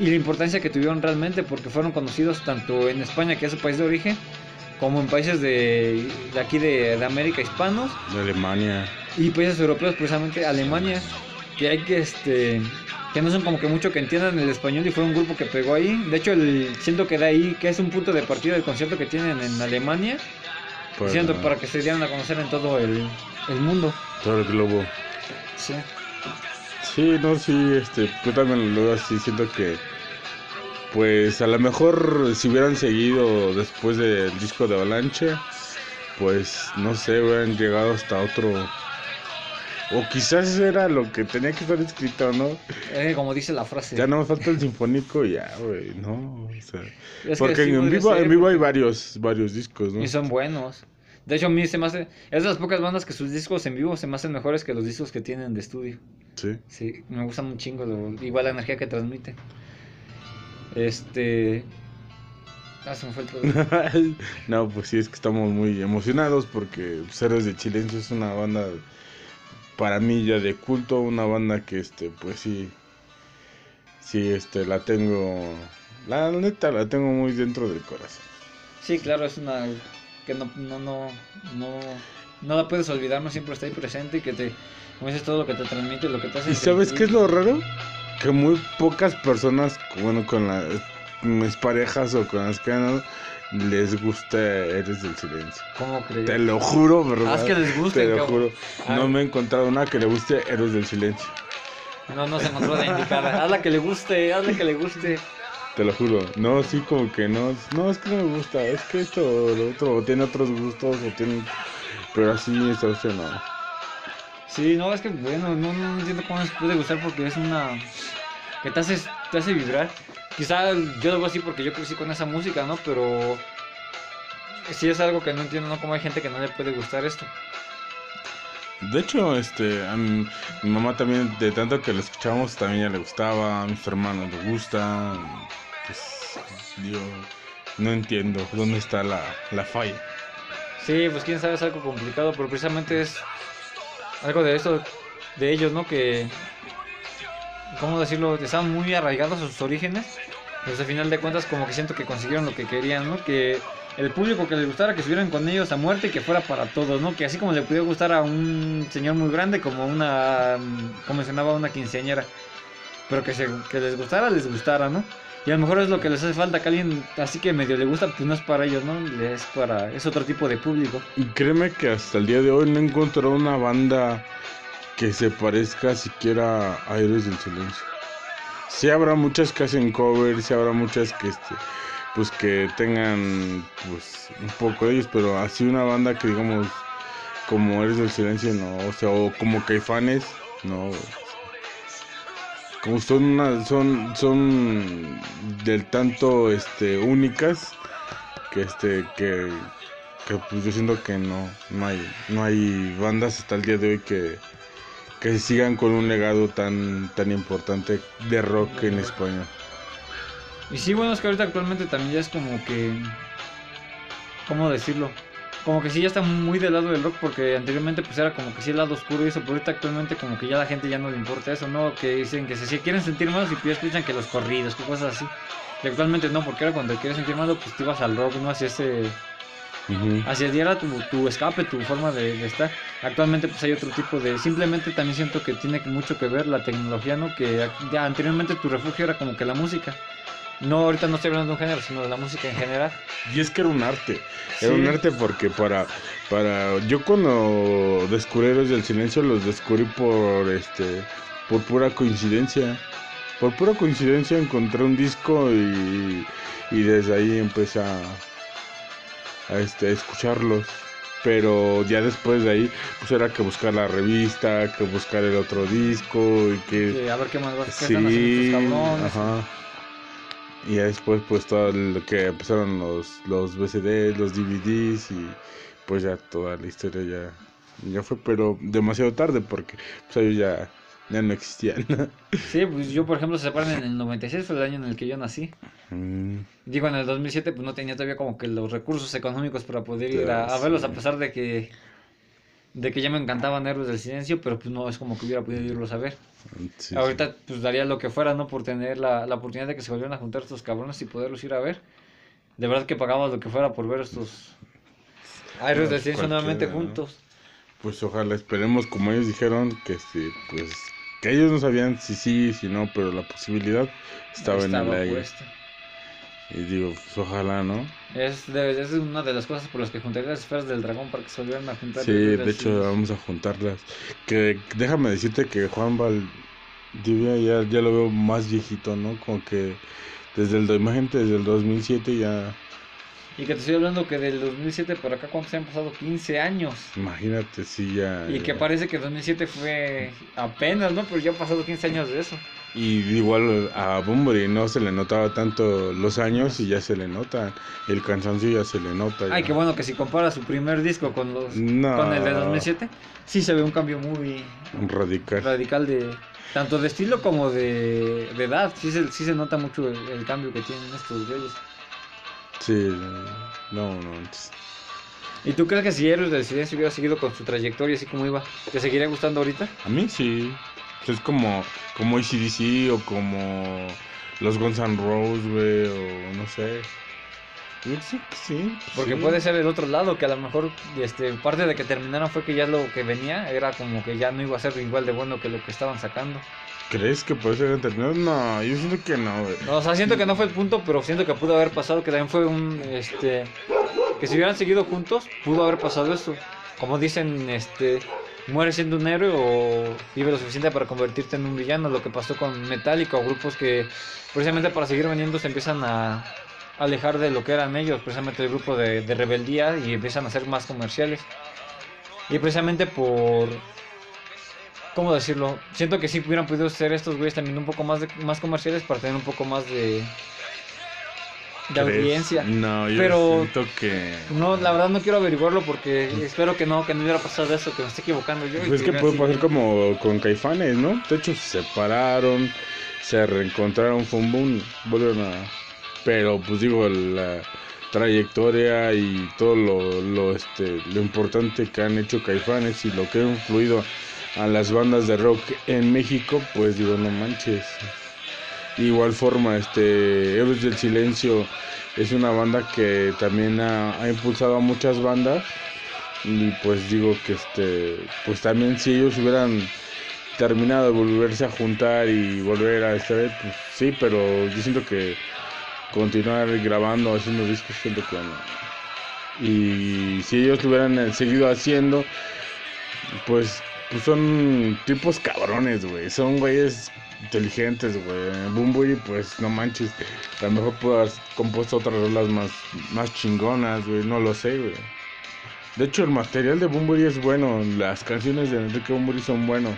Y la importancia que tuvieron realmente, porque fueron conocidos tanto en España, que es su país de origen, como en países de, de aquí de, de América, hispanos, de Alemania y países europeos, precisamente Alemania, que hay que este que no son como que mucho que entiendan el español, y fue un grupo que pegó ahí. De hecho, el, siento que de ahí, que es un punto de partida del concierto que tienen en Alemania, pues, siento, para que se dieran a conocer en todo el, el mundo, todo el globo. Sí. Sí, no, sí, este, yo también lo veo así, siento que, pues, a lo mejor si hubieran seguido después del disco de Avalanche, pues, no sé, hubieran llegado hasta otro, O quizás era lo que tenía que estar escrito, ¿no? Eh, como dice la frase. Ya no me falta el sinfónico y ya, güey, no, o sea, porque sí en vivo, ser, en vivo hay varios, varios discos, ¿no? Y son buenos. De hecho, a mí se me hace... Es de las pocas bandas que sus discos en vivo se me hacen mejores que los discos que tienen de estudio. Sí. Sí, me gustan un chingo. Lo, igual la energía que transmite. Este... Ah, se me fue el... No, pues sí, es que estamos muy emocionados porque Héroes del Silencio es una banda... Para mí ya de culto, una banda que, este, pues sí... Sí, este, la tengo... La neta, la tengo muy dentro del corazón. Sí, claro, es una... que no no no no no la puedes olvidar, no siempre está ahí presente y que te, como dices, todo lo que te transmite, lo que te hace. ¿Y sabes sentir? Qué es lo raro, que muy pocas personas, bueno, con las mis parejas o con las que no les gusta Héroes del Silencio. ¿Cómo crees? Te lo juro, verdad. Haz que les guste. Te lo juro. Ay. No me he encontrado una que le guste Héroes del Silencio. No, no se encontró la indicada. Haz la que le guste, haz la que le guste. Te lo juro, no, sí, como que no, no, es que no me gusta, es que esto, lo otro, o tiene otros gustos, o tiene, pero así está usted, no. Sí, no, es que, bueno, no, no entiendo cómo les puede gustar porque es una, que te hace, te hace vibrar. Quizá yo lo hago así porque yo crecí con esa música, ¿no? Pero sí es algo que no entiendo, ¿no? Cómo hay gente que no le puede gustar esto. De hecho, este, a mi, mi mamá también, de tanto que lo escuchábamos, también ya le gustaba, a mis hermanos le gusta, pues, yo no entiendo dónde está la, la falla. Sí, pues quién sabe, es algo complicado, pero precisamente es algo de esto, de ellos, ¿no? Que, ¿cómo decirlo? Estaban muy arraigados a sus orígenes, pues al final de cuentas como que siento que consiguieron lo que querían, ¿no? Que... el público que les gustara, que estuvieran con ellos a muerte y que fuera para todos, ¿no? Que así como le pudiera gustar a un señor muy grande, como una, como mencionaba, una quinceañera, pero que, se, que les gustara, les gustara, ¿no? Y a lo mejor es lo que les hace falta, que alguien así que medio le gusta, pues no es para ellos, ¿no? Es para, es otro tipo de público. Y créeme que hasta el día de hoy no he encontrado una banda que se parezca siquiera a Héroes del Silencio. Sí habrá muchas que hacen covers, sí habrá muchas que... este, pues que tengan pues un poco de ellos, pero así una banda que digamos como Héroes del Silencio no, o sea, o como Caifanes no, como son una, son son del tanto este únicas que este que, que pues yo siento que no no hay no hay bandas hasta el día de hoy que que sigan con un legado tan tan importante de rock en español. Y sí, bueno, es que ahorita actualmente también ya es como que... ¿Cómo decirlo? Como que sí, ya está muy del lado del rock, porque anteriormente pues era como que sí el lado oscuro y eso, pero ahorita actualmente como que ya la gente ya no le importa eso, ¿no? Que dicen que si quieren sentir malos y pues escuchan que los corridos, que cosas así. Y actualmente no, porque ahora cuando quieres sentir malo pues te ibas al rock, ¿no? Hacia ese... Uh-huh. Hacia el día era tu, tu escape, tu forma de, de estar. Actualmente pues hay otro tipo de... Simplemente también siento que tiene mucho que ver la tecnología, ¿no? Que ya anteriormente tu refugio era como que la música. No, ahorita no estoy hablando de un género, sino de la música en general. Y es que era un arte. Era sí. un arte porque para... para yo cuando descubrí Héroes del Silencio los descubrí por... este por pura coincidencia. Por pura coincidencia encontré un disco y... y desde ahí empecé a... a este, escucharlos. Pero ya después de ahí, pues era que buscar la revista, que buscar el otro disco y que... Sí, a ver qué más vas a hacer. Sí, ajá. Y después pues todo lo que empezaron los los V C Ds, los D V Ds y pues ya toda la historia ya, ya fue, pero demasiado tarde porque pues ellos ya, ya no existían. Sí, pues yo por ejemplo se separaron en el noventa y seis, fue el año en el que yo nací. Mm. Digo, en el dos mil siete pues no tenía todavía como que los recursos económicos para poder claro, ir a, a verlos, sí. A pesar de que de que ya me encantaban Héroes del Silencio, pero pues no es como que hubiera podido irlos a ver. Sí, ahorita sí. Pues daría lo que fuera, ¿no? Por tener la, la oportunidad de que se volvieran a juntar estos cabrones y poderlos ir a ver. De verdad que pagamos lo que fuera por ver estos Héroes del Silencio nuevamente, ¿no? Juntos. Pues ojalá, esperemos, como ellos dijeron, que sí, pues que ellos no sabían si sí, si no, pero la posibilidad estaba, estaba en el aire. Y digo, pues ojalá, ¿no? Es, de, es una de las cosas por las que juntaría las esferas del dragón para que se volvieran a juntar. Sí, de hecho y... vamos a juntarlas. Que déjame decirte que Juan Valdivia ya, ya lo veo más viejito, ¿no? Como que desde el, imagínate, desde el dos mil siete ya Y que te estoy hablando que del dos mil siete por acá, ¿cuántos han pasado? quince años. Imagínate si ya... Y que parece que dos mil siete fue apenas, ¿no? Pero ya han pasado quince años de eso. Y igual a Bunbury no se le notaba tanto los años y ya se le nota. El cansancio ya se le nota. Ya. Ay, qué bueno que si compara su primer disco con los no. con el de dos mil siete, sí se ve un cambio muy... Radical. Radical de... Tanto de estilo como de, de edad. Sí se, sí se nota mucho el, el cambio que tienen estos reyes. Sí, no, no. ¿Y tú crees que si Héroes del Silencio hubiera seguido con su trayectoria así como iba, te seguiría gustando ahorita? A mí sí. Es como, como A C D C o como los Guns N' Roses, güey, o no sé. Yo sé que sí. Porque sí. Puede ser el otro lado, que a lo mejor este, parte de que terminaron fue que ya lo que venía era como que ya no iba a ser igual de bueno que lo que estaban sacando. ¿Crees que puede ser terminado? No, yo siento que no, güey. No, o sea, siento que no fue el punto, pero siento que pudo haber pasado, que también fue un, este... Que si hubieran seguido juntos, pudo haber pasado esto. Como dicen, este... Mueres siendo un héroe o vive lo suficiente para convertirte en un villano. Lo que pasó con Metallica o grupos que... Precisamente para seguir vendiendo se empiezan a... Alejar de lo que eran ellos. Precisamente el grupo de, de rebeldía, y empiezan a ser más comerciales. Y precisamente por... ¿Cómo decirlo? Siento que sí hubieran podido ser estos güeyes también un poco más de, más comerciales para tener un poco más de de ¿Crees? audiencia. No, yo Pero siento que... No, la verdad no quiero averiguarlo porque espero que no, que no hubiera pasado eso, que me esté equivocando yo. Pues es que puede pasar como con Caifanes, ¿no? De hecho, se separaron, se reencontraron, fue un boom, volvieron a... Pero pues digo, la trayectoria y todo lo, lo, este, lo importante que han hecho Caifanes y lo que ha influido a las bandas de rock en México, pues digo, no manches. De igual forma, este Héroes del Silencio es una banda que también ha, ha impulsado a muchas bandas, y pues digo que este pues también si ellos hubieran terminado de volverse a juntar y volver a estar, pues sí, pero yo siento que continuar grabando, haciendo discos, siento que no. Y si ellos lo hubieran seguido haciendo, pues Pues son tipos cabrones, güey. Son güeyes inteligentes, güey. Bunbury, pues, no manches. A lo mejor pudo haber compuesto otras rolas más, más chingonas, güey. No lo sé, güey. De hecho, el material de Bunbury es bueno. Las canciones de Enrique Bunbury son buenos.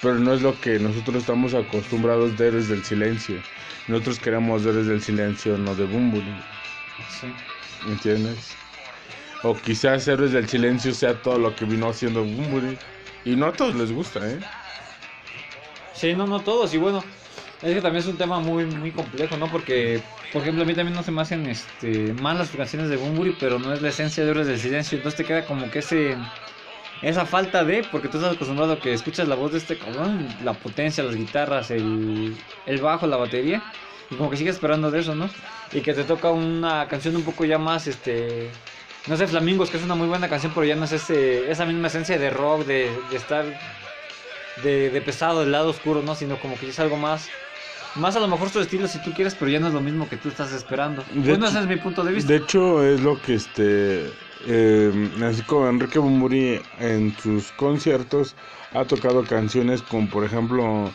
Pero no es lo que nosotros estamos acostumbrados de Héroes del Silencio. Nosotros queremos Héroes del Silencio, no de Bunbury. Sí. ¿Entiendes? O quizás Héroes del Silencio sea todo lo que vino haciendo Bunbury. Y no a todos les gusta, ¿eh? Sí, no, no todos. Y bueno, es que también es un tema muy muy complejo, ¿no? Porque, por ejemplo, a mí también no se me hacen este, mal las canciones de Bunbury, pero no es la esencia de Héroes del Silencio. Entonces te queda como que ese esa falta de... Porque tú estás acostumbrado a que escuchas la voz de este cabrón, la potencia, las guitarras, el, el bajo, la batería. Y como que sigues esperando de eso, ¿no? Y que te toca una canción un poco ya más, este... No sé, Flamingos, que es una muy buena canción, pero ya no es ese, esa misma esencia de rock, de, de estar de, de pesado, del lado oscuro, ¿no? Sino como que es algo más, más a lo mejor su estilo si tú quieres, pero ya no es lo mismo que tú estás esperando. Bueno, ese es mi punto de vista. De hecho, es lo que este, eh, así como Enrique Bunbury en sus conciertos ha tocado canciones como, por ejemplo,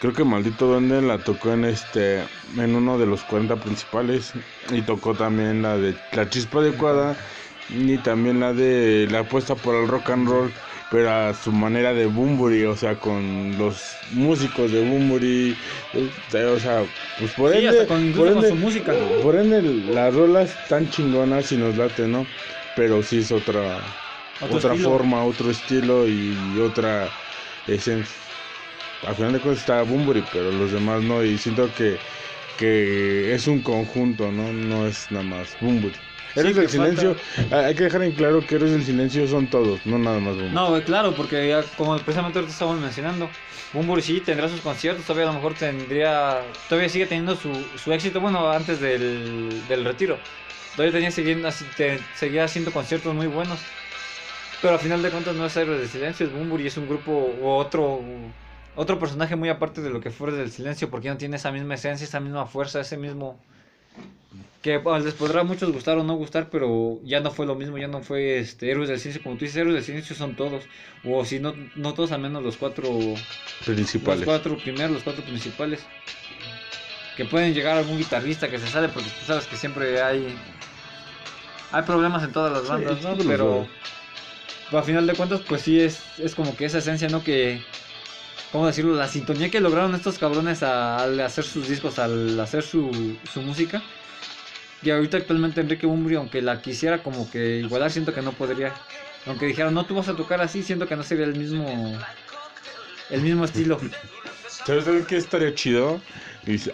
creo que Maldito Duende la tocó en este en uno de los cuarenta principales, y tocó también la de La Chispa Adecuada y también la de La Apuesta por el Rock and Roll, pero a su manera de Bunbury, o sea, con los músicos de Bunbury, o sea, pues por sí, ende, con, por ende, con su música. Por ende las rolas tan chingonas y nos late, ¿no? Pero sí es otra otra estilo? forma, otro estilo y otra esencia. Al final de cuentas está Bunbury, pero los demás no, y siento que, que es un conjunto, no no es nada más Bunbury. Héroes sí, del Silencio, falta... hay que dejar en claro que Héroes del Silencio son todos, no nada más Bunbury. No, claro, porque ya, como precisamente ahorita estábamos mencionando, Bunbury sí tendrá sus conciertos, todavía a lo mejor tendría, todavía sigue teniendo su, su éxito, bueno, antes del, del retiro, todavía tenía siguiendo, seguía haciendo conciertos muy buenos, pero al final de cuentas no es Héroes del Silencio, es Bunbury, es un grupo u otro... Otro personaje muy aparte de lo que fue del Silencio, porque no tiene esa misma esencia, esa misma fuerza, ese mismo... Que bueno, les podrá a muchos gustar o no gustar, pero ya no fue lo mismo, ya no fue este Héroes del Silencio. Como tú dices, Héroes del Silencio son todos, o si no no todos, al menos los cuatro... Principales. Los cuatro primeros, los cuatro principales. Que pueden llegar algún guitarrista que se sale, porque tú sabes que siempre hay... hay problemas en todas las bandas, sí, ¿no? Pero a final de cuentas, pues sí, es, es como que esa esencia, ¿no? Que, ¿cómo decirlo? La sintonía que lograron estos cabrones a, al hacer sus discos, al hacer su, su música. Y ahorita actualmente Enrique Bunbury, aunque la quisiera como que igualar, siento que no podría. Aunque dijeron, no, tú vas a tocar así, siento que no sería el mismo, el mismo estilo. ¿Sabes qué estaría chido?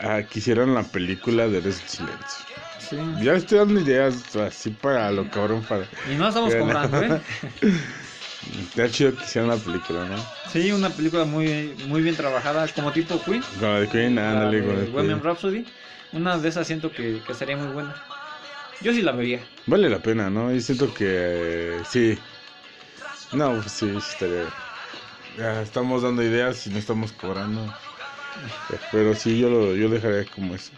Ah, quisieran la película de Héroes del Silencio. Sí. Ya estoy dando ideas así para lo cabrón. Para... Y no estamos cobrando, ¿eh? Está chido que hicieran la película, ¿no? Sí, una película muy muy bien trabajada, como tipo Queen. Como de Queen, ándale. Women Rhapsody. Una de esas siento que, que sería muy buena. Yo sí la vería. Vale la pena, ¿no? Y siento que... Eh, sí. No, sí, estaría... Ya estamos dando ideas y no estamos cobrando. Pero sí, yo lo yo dejaría como eso.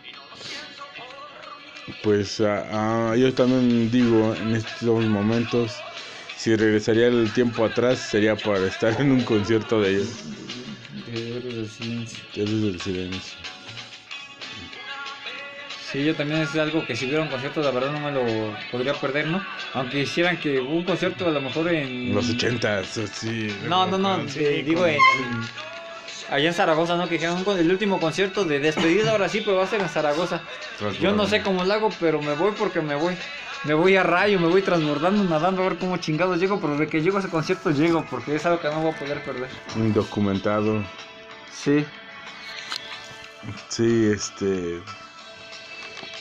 Pues uh, uh, yo también digo, en estos momentos, si regresaría el tiempo atrás, sería para estar en un concierto de ellos. De Héroes del Silencio. De Héroes del Silencio. Sí, yo también, es algo que si hubiera un concierto, la verdad no me lo podría perder, ¿no? Aunque hicieran que un concierto a lo mejor en... Los ochentas, sí. No, no, no, sí, eh, digo en... Allá en Zaragoza, ¿no? Que dijeron el último concierto de despedida, ahora sí, pero va a ser en Zaragoza. Yo no sé cómo lo hago, pero me voy porque me voy. Me voy a rayo, me voy transbordando, nadando, a ver cómo chingados llego. Pero de que llego a ese concierto, llego, porque es algo que no voy a poder perder. Indocumentado. Sí. Sí, este...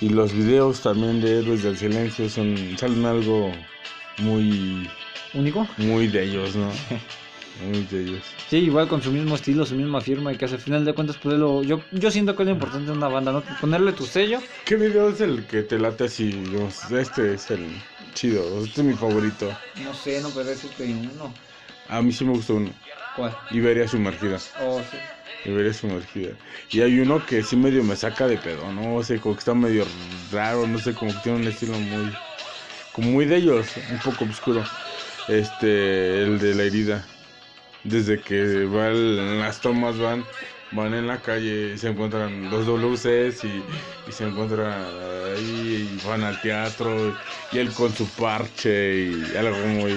Y los videos también de Héroes del Silencio son, salen algo muy... ¿Único? Muy de ellos, ¿no? Sí, igual con su mismo estilo, su misma firma, y que al final de cuentas, pues lo, yo, yo siento que es lo importante de una banda, ¿no? Ponerle tu sello. ¿Qué video es el que te late así? Este es el chido, este es mi favorito. No sé, no, pero ese es uno. A mí sí me gustó uno. ¿Cuál? Iberia Sumergida. Oh, sí. Iberia Sumergida. Y hay uno que sí medio me saca de pedo, ¿no? O sea, como que está medio raro, no sé, como que tiene un estilo muy... Como muy de ellos, un poco oscuro. Este, el de La Herida. Desde que va el, las tomas van van en la calle y se encuentran los W Cs y, y se encuentran ahí y van al teatro y, y él con su parche y algo muy...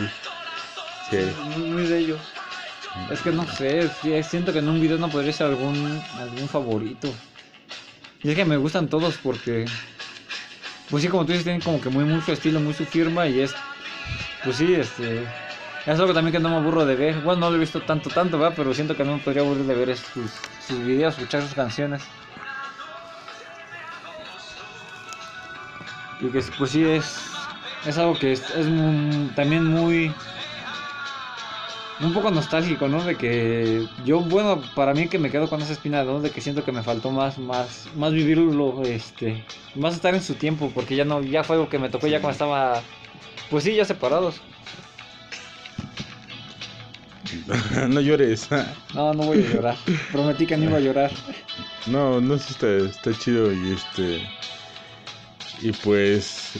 Sí. Muy de ellos. Es que no sé, siento que en un video no podría ser algún, algún favorito. Y es que me gustan todos porque... Pues sí, como tú dices, tienen como que muy mucho estilo, muy su firma y es... Pues sí, este... Es algo también que no me aburro de ver. Bueno, no lo he visto tanto, tanto, ¿verdad? Pero siento que no me podría aburrir de ver sus, sus videos, escuchar sus canciones. Y que pues sí, es... Es algo que es, es muy, también muy... Un poco nostálgico, ¿no? De que yo, bueno, para mí que me quedo con esa espina, ¿no? De que siento que me faltó más, más, más vivirlo, este... Más estar en su tiempo, porque ya no, ya fue algo que me tocó ya cuando estaba... Pues sí, ya separados. No llores. No, no voy a llorar. Prometí que no iba a llorar. No, no, sí está, está chido y este... Y pues...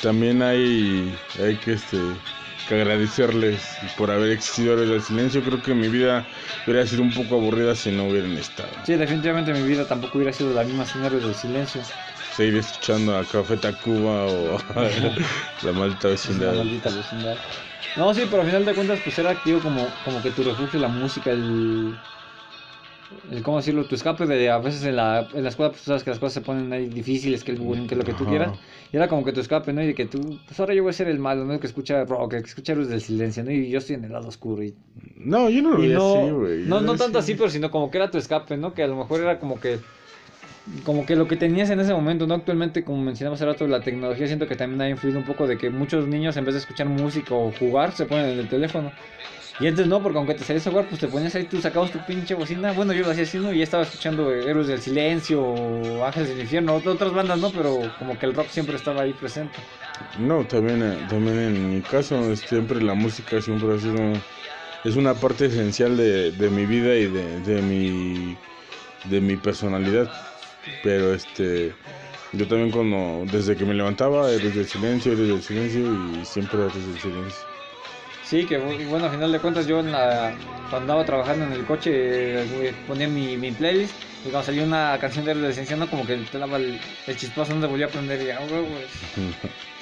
También hay... Hay que este... que agradecerles por haber existido Héroes del Silencio. Creo que mi vida hubiera sido un poco aburrida si no hubieran estado. Sí, definitivamente mi vida tampoco hubiera sido la misma sin Héroes del Silencio. Seguir escuchando a Café Tacuba o La Maldita Vecindad. La Maldita Vecindad. No, sí, pero al final de cuentas pues era activo como, como que tu refugio, la música, el... el ¿Cómo decirlo? Tu escape de... A veces en la, en la escuela pues sabes que las cosas se ponen ahí difíciles, que el bullying, que es lo que tú quieras. Y era como que tu escape, ¿no? Y de que tú... Pues ahora yo voy a ser el malo, ¿no? El que escucha rock, el que escucha Héroes del Silencio, ¿no? Y yo estoy en el lado oscuro y... No, yo no lo veía así, güey. No, no tanto así, pero sino como que era tu escape, ¿no? Que a lo mejor era como que... Como que lo que tenías en ese momento, ¿no? Actualmente, como mencionamos hace rato, la tecnología siento que también ha influido un poco de que muchos niños en vez de escuchar música o jugar, se ponen en el teléfono. Y antes no, porque aunque te salías a jugar, pues te ponías ahí, tú sacabas tu pinche bocina. Bueno, yo lo hacía así, ¿no? Y ya estaba escuchando Héroes del Silencio o Ángeles del Infierno, otras bandas, ¿no? Pero como que el rock siempre estaba ahí presente. No, también, también en mi caso, siempre la música siempre ha sido... Es una parte esencial de, de mi vida y de, de, mi, de mi personalidad. Pero este... Yo también cuando... Desde que me levantaba, Héroes del Silencio, Héroes del Silencio y siempre Héroes del Silencio. Sí, que bueno, al final de cuentas yo en la, cuando andaba trabajando en el coche eh, ponía mi, mi playlist y cuando salía una canción de Héroes del Silencio, ¿no? Como que te daba el, el chispazo, no te volvía a prender y ya, güey, güey.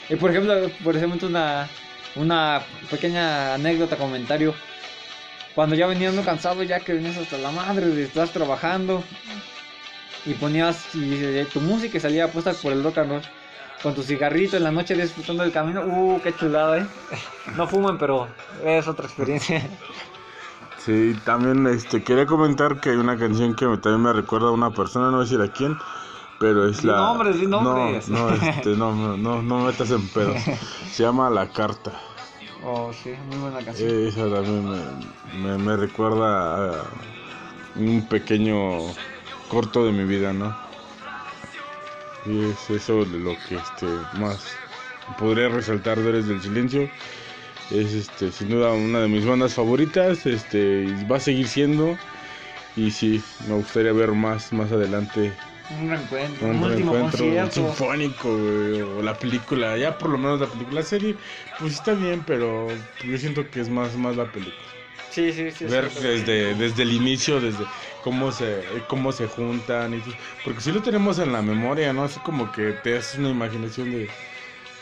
Y por ejemplo, por ejemplo una, una pequeña anécdota, comentario. Cuando ya venías muy cansado, ya que venías hasta la madre, de estás trabajando y ponías y, tu música y salía Apuesta por el Rock and Roll con tu cigarrito en la noche disfrutando del camino. Uh, qué chulada, eh. No fuman, pero es otra experiencia. Sí, también este quería comentar que hay una canción que también me recuerda a una persona, no voy a decir a quién, pero es la... Nombres, sí, nombres. No, no, este, no, no, no metas en pedos. Se llama La Carta. Oh, sí, muy buena canción. Esa también me, me, me recuerda a un pequeño corto de mi vida, ¿no? Y es eso de lo que este más podría resaltar de Héroes del Silencio. Es este sin duda una de mis bandas favoritas, este va a seguir siendo. Y sí, me gustaría ver más más adelante. Un reencuentro, un, un último reencuentro, concierto. Un sinfónico, güey, o la película, ya por lo menos la película. Serie, pues está bien, pero yo siento que es más, más la película. Sí, sí, sí. Ver sí, desde, sí. desde el inicio, desde cómo se, cómo se juntan y todo. Porque si sí lo tenemos en la memoria, ¿no? Así como que te haces una imaginación de,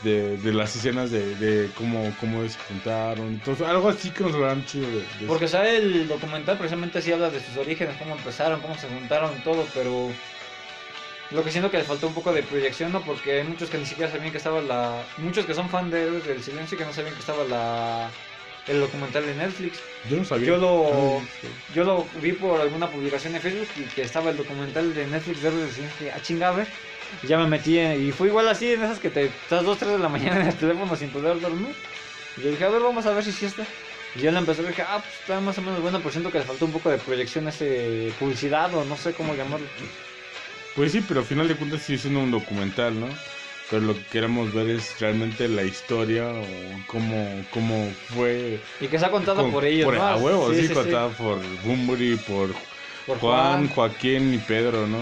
de, de las escenas de, de cómo, cómo se juntaron. Entonces, algo así que nos lo dan chido. De, de Porque eso. Sabe el documental precisamente sí habla de sus orígenes, cómo empezaron, cómo se juntaron y todo, pero... Lo que siento que les faltó un poco de proyección, ¿no? Porque hay muchos que ni siquiera sabían que estaba la... Muchos que son fan de Héroes del Silencio y que no sabían que estaba la... El documental de Netflix. Yo no sabía. Yo lo, Ay, sí. yo lo vi por alguna publicación de Facebook y que estaba el documental de Netflix de Héroes del Silencio. Ah, chinga, a ver. Y ya me metí en... Y fue igual así, en esas que te estás dos, tres de la mañana en el teléfono sin poder dormir. Y yo dije, a ver, vamos a ver si sí está. Y yo la empecé y dije, ah, pues está más o menos bueno, por ciento que les faltó un poco de proyección, ese publicidad o no sé cómo llamarlo. Pues sí, pero al final de cuentas sí es un documental, ¿no? Pero lo que queremos ver es realmente la historia o cómo, cómo fue... Y que se ha contado con, por ellos, por, ¿no? A huevo, sí, sí, sí contado sí. por Bunbury, por, por Juan, Juan, Joaquín y Pedro, ¿no?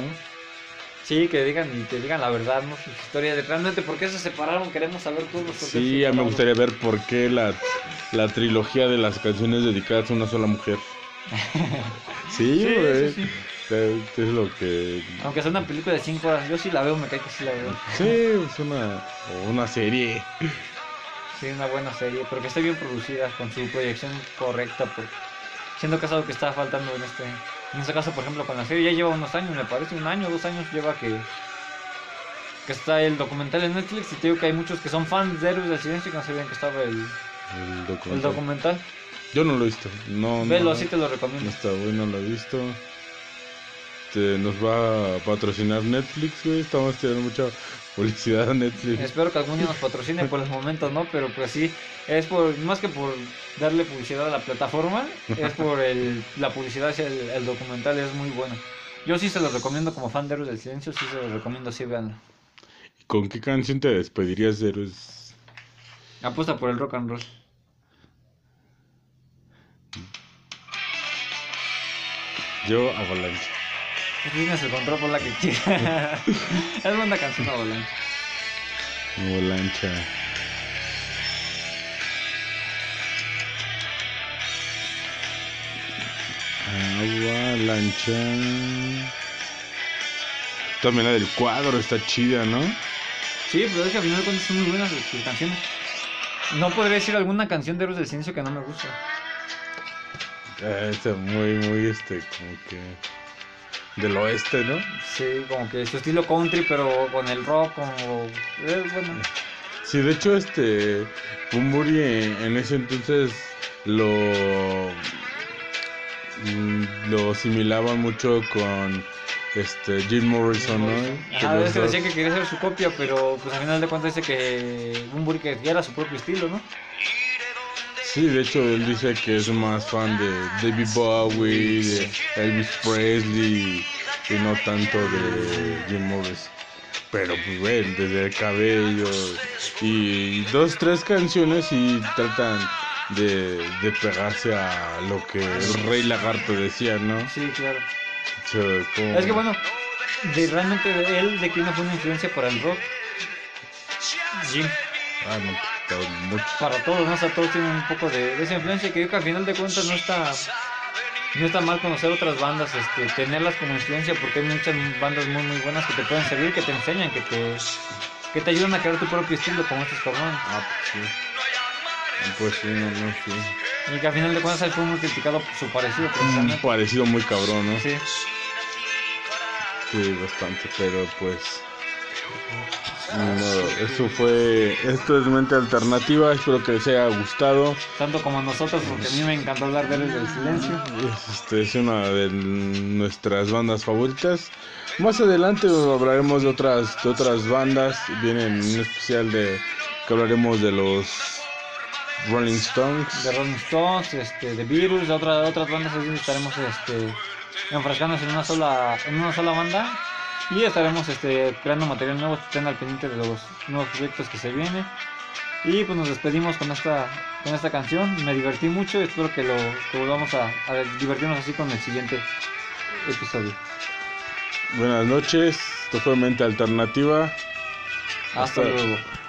Sí, que digan y que digan la verdad, ¿no? Sus historias de realmente por qué se separaron, queremos saber todos los... Sí, a mí me gustaría ver por qué la, la trilogía de las canciones dedicadas a una sola mujer. Sí, güey. Sí, sí, sí. Es lo que... Aunque sea una película de cinco horas, yo sí la veo, me cae que sí la veo. Sí, es una, una serie. Sí, una buena serie, pero que esté bien producida, con su proyección correcta, porque siendo que es algo que está faltando en este... En este caso, por ejemplo, con la serie ya lleva unos años, me parece, un año, dos años lleva que... Que está el documental en Netflix y te digo que hay muchos que son fans de Héroes del Silencio y que no sabían que estaba el... El documental. El documental. Yo no lo he visto, no... Velo, no, sí te lo recomiendo. No está bueno, no lo he visto. Nos va a patrocinar Netflix, güey. Estamos teniendo mucha publicidad a Netflix. Espero que algún día nos patrocine por los momentos, ¿no? Pero pues sí, es por, más que por darle publicidad a la plataforma, es por el, la publicidad hacia el, el documental, es muy bueno. Yo sí se los recomiendo como fan de Héroes del Silencio, sí se los recomiendo, sí, véanlo. ¿Y con qué canción te despedirías de Héroes? Apuesta por el Rock and Roll. Yo, Avalancha. Tienes el control por la que quieras. Es buena canción, Avalancha. Avalancha. Avalancha. También la del cuadro está chida, ¿no? Sí, pero es que al final de cuentas son muy buenas sus canciones. No podría decir alguna canción de Héroes del Silencio que no me gusta. Eh, está muy, muy este, como que... Del oeste, ¿no? Sí, como que su estilo country, pero con el rock, como... Eh, bueno. Sí, de hecho, este... Bunbury en ese entonces lo... Lo asimilaba mucho con... Este... Jim Morrison, ¿no? Ajá, de eso decía que quería hacer su copia, pero... Pues al final de cuentas dice que... Bunbury que era su propio estilo, ¿no? Sí, de hecho, él dice que es más fan de David Bowie, de Elvis Presley y no tanto de Jim Morrison. Pero, pues, güey, desde el cabello y dos, tres canciones y tratan de, de pegarse a lo que el Rey Lagarto decía, ¿no? Sí, claro. So, como... Es que, bueno, de, realmente él de quién fue una influencia para el rock. Jim. Ah, no. Mucho. Para todos, ¿no? O sea, todos tienen un poco de, de esa influencia que yo que al final de cuentas no está no está mal conocer otras bandas, este, tenerlas como influencia porque hay muchas bandas muy muy buenas que te pueden servir, que te enseñan, que te que te ayudan a crear tu propio estilo como estos cabrones. Ah, pues sí. Pues sí, no, no, sí. Y que al final de cuentas él fue muy criticado por su parecido, precisamente. Un parecido muy cabrón, ¿no? Sí. Sí, bastante, pero pues... No, eso fue... Esto es Mente Alternativa, espero que les haya gustado. Tanto como a nosotros, porque a mí me encantó hablar de Héroes del Silencio. Este es una de nuestras bandas favoritas. Más adelante hablaremos de otras, de otras bandas. Viene un especial de... que hablaremos de los... Rolling Stones, de Rolling Stones, este, de Virus, de otras otras bandas, así estaremos este enfrascándonos en una sola en una sola banda y estaremos este creando material nuevo. Estén al pendiente de los nuevos proyectos que se vienen y pues nos despedimos con esta con esta canción. Me divertí mucho, espero que lo que volvamos a, a divertirnos así con el siguiente episodio. Buenas noches, esto fue Mente Alternativa. Hasta, hasta luego.